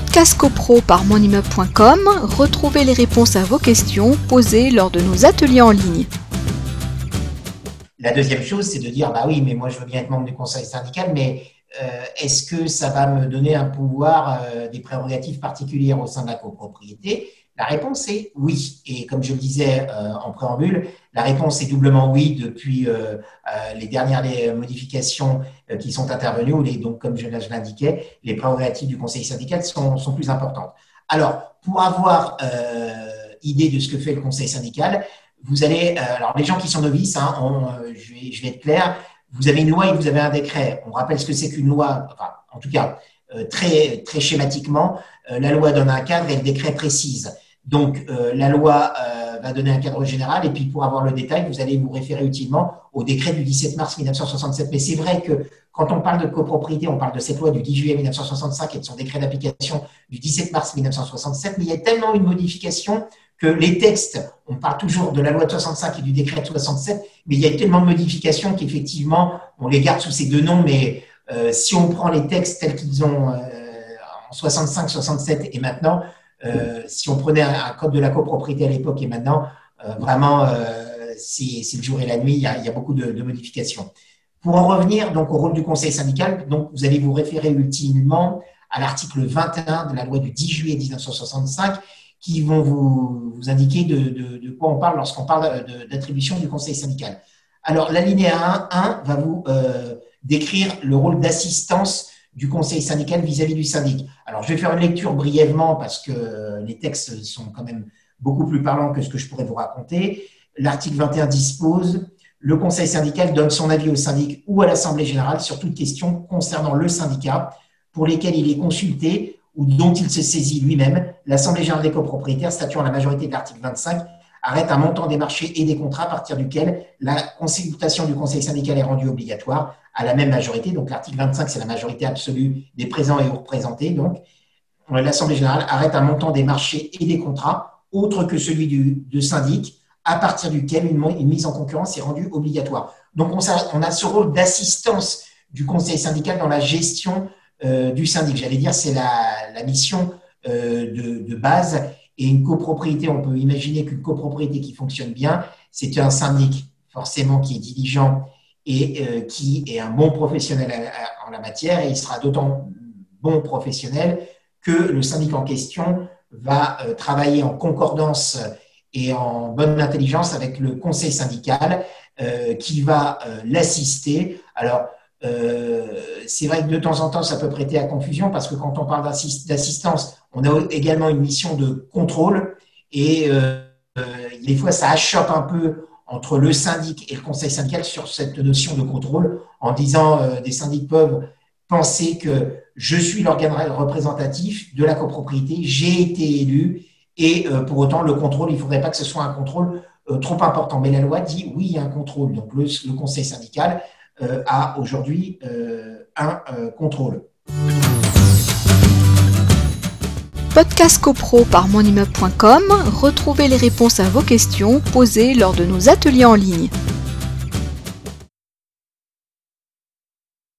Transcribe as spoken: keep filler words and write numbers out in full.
podcast copro par mon immeuble point com, retrouvez les réponses à vos questions posées lors de nos ateliers en ligne. La deuxième chose, c'est de dire, bah oui, mais moi je veux bien être membre du conseil syndical, mais euh, est-ce que ça va me donner un pouvoir, euh, des prérogatives particulières au sein de la copropriété ? La réponse est oui. Et comme je le disais euh, en préambule, la réponse est doublement oui depuis euh, euh, les dernières les modifications euh, qui sont intervenues. Ou les, donc, comme je, je l'indiquais, les prérogatives du conseil syndical sont, sont plus importantes. Alors, pour avoir euh, idée de ce que fait le conseil syndical, vous allez… Euh, alors, les gens qui sont novices, hein, on, euh, je, vais, je vais être clair, vous avez une loi et vous avez un décret. On rappelle ce que c'est qu'une loi, enfin, en tout cas, euh, très, très schématiquement, euh, la loi donne un cadre et le décret précise. Donc, euh, la loi euh, va donner un cadre général et puis pour avoir le détail, vous allez vous référer utilement au décret du dix-sept mars mille neuf cent soixante-sept. Mais c'est vrai que quand on parle de copropriété, on parle de cette loi du dix juillet mille neuf cent soixante-cinq et de son décret d'application du dix-sept mars mille neuf cent soixante-sept. Mais il y a tellement une modification que les textes, on parle toujours de la loi de soixante-cinq et du décret de soixante-sept, mais il y a tellement de modifications qu'effectivement, on les garde sous ces deux noms. Mais euh, si on prend les textes tels qu'ils ont euh, en soixante-cinq, soixante-sept et maintenant… Euh, si on prenait un code de la copropriété à l'époque et maintenant, euh, vraiment, euh, c'est, c'est le jour et la nuit, il y a, il y a beaucoup de, de modifications. Pour en revenir donc, au rôle du conseil syndical, donc, vous allez vous référer utilement à l'article vingt et un de la loi du dix juillet mille neuf cent soixante-cinq qui vont vous, vous indiquer de, de, de quoi on parle lorsqu'on parle de, d'attribution du conseil syndical. Alors, l'alinéa un, un va vous euh, décrire le rôle d'assistance du conseil syndical vis-à-vis du syndic. Alors, je vais faire une lecture brièvement parce que les textes sont quand même beaucoup plus parlants que ce que je pourrais vous raconter. L'article vingt et un dispose « Le conseil syndical donne son avis au syndic ou à l'assemblée générale sur toute question concernant le syndicat pour lesquelles il est consulté ou dont il se saisit lui-même. L'assemblée générale des copropriétaires, statuant à la majorité de l'article vingt-cinq, arrête un montant des marchés et des contrats à partir duquel la consultation du conseil syndical est rendue obligatoire à la même majorité. » Donc, l'article vingt-cinq, c'est la majorité absolue des présents et aux représentés. Donc, l'Assemblée générale arrête un montant des marchés et des contrats autre que celui du, du syndic à partir duquel une, une mise en concurrence est rendue obligatoire. Donc, on, on a ce rôle d'assistance du conseil syndical dans la gestion euh, du syndic. J'allais dire, c'est la, la mission euh, de, de base. Et une copropriété, on peut imaginer qu'une copropriété qui fonctionne bien, c'est un syndic forcément qui est diligent et euh, qui est un bon professionnel à, à, en la matière. Et il sera d'autant bon professionnel que le syndic en question va euh, travailler en concordance et en bonne intelligence avec le conseil syndical euh, qui va euh, l'assister. Alors, euh, c'est vrai que de temps en temps, ça peut prêter à confusion parce que quand on parle d'assist- d'assistance, on a également une mission de contrôle et euh, des fois, ça achoppe un peu entre le syndic et le conseil syndical sur cette notion de contrôle en disant euh, des syndics peuvent penser que je suis l'organe représentatif de la copropriété, j'ai été élu et euh, pour autant, le contrôle, il ne faudrait pas que ce soit un contrôle euh, trop important. Mais la loi dit oui, il y a un contrôle. Donc, le, le conseil syndical euh, a aujourd'hui euh, un euh, contrôle. Podcast copro par mon immeuble point com, retrouvez les réponses à vos questions posées lors de nos ateliers en ligne.